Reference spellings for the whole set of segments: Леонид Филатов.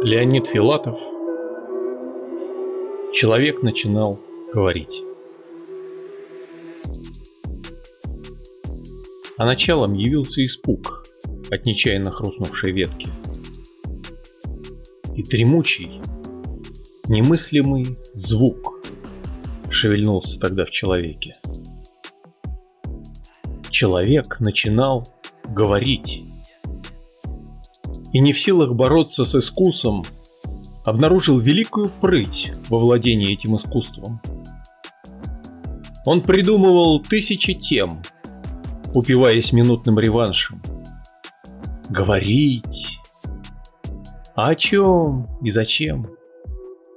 Леонид Филатов. Человек начинал говорить. А началом явился испуг от нечаянно хрустнувшей ветки. И дремучий, немыслимый звук шевельнулся тогда в человеке. Человек начинал говорить. И не в силах бороться с искусом, обнаружил великую прыть во владении этим искусством. Он придумывал тысячи тем, упиваясь минутным реваншем. Говорить. А о чем и зачем?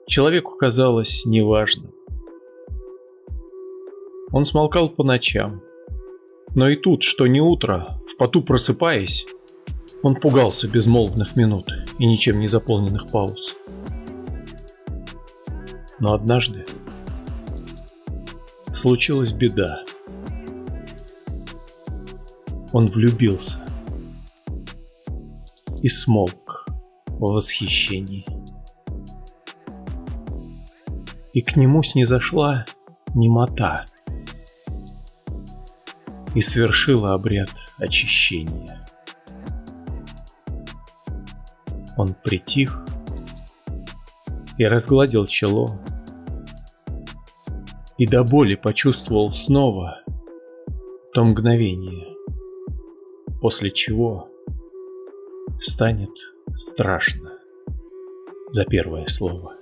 Человеку казалось неважным. Он смолкал по ночам, но и тут, что не утро, в поту просыпаясь, он пугался безмолвных минут и ничем не заполненных пауз. Но однажды случилась беда. Он влюбился и смолк в восхищении. И к нему снизошла немота и свершила обряд очищения. Он притих и разгладил чело, и до боли почувствовал снова то мгновение, после чего станет страшно за первое слово.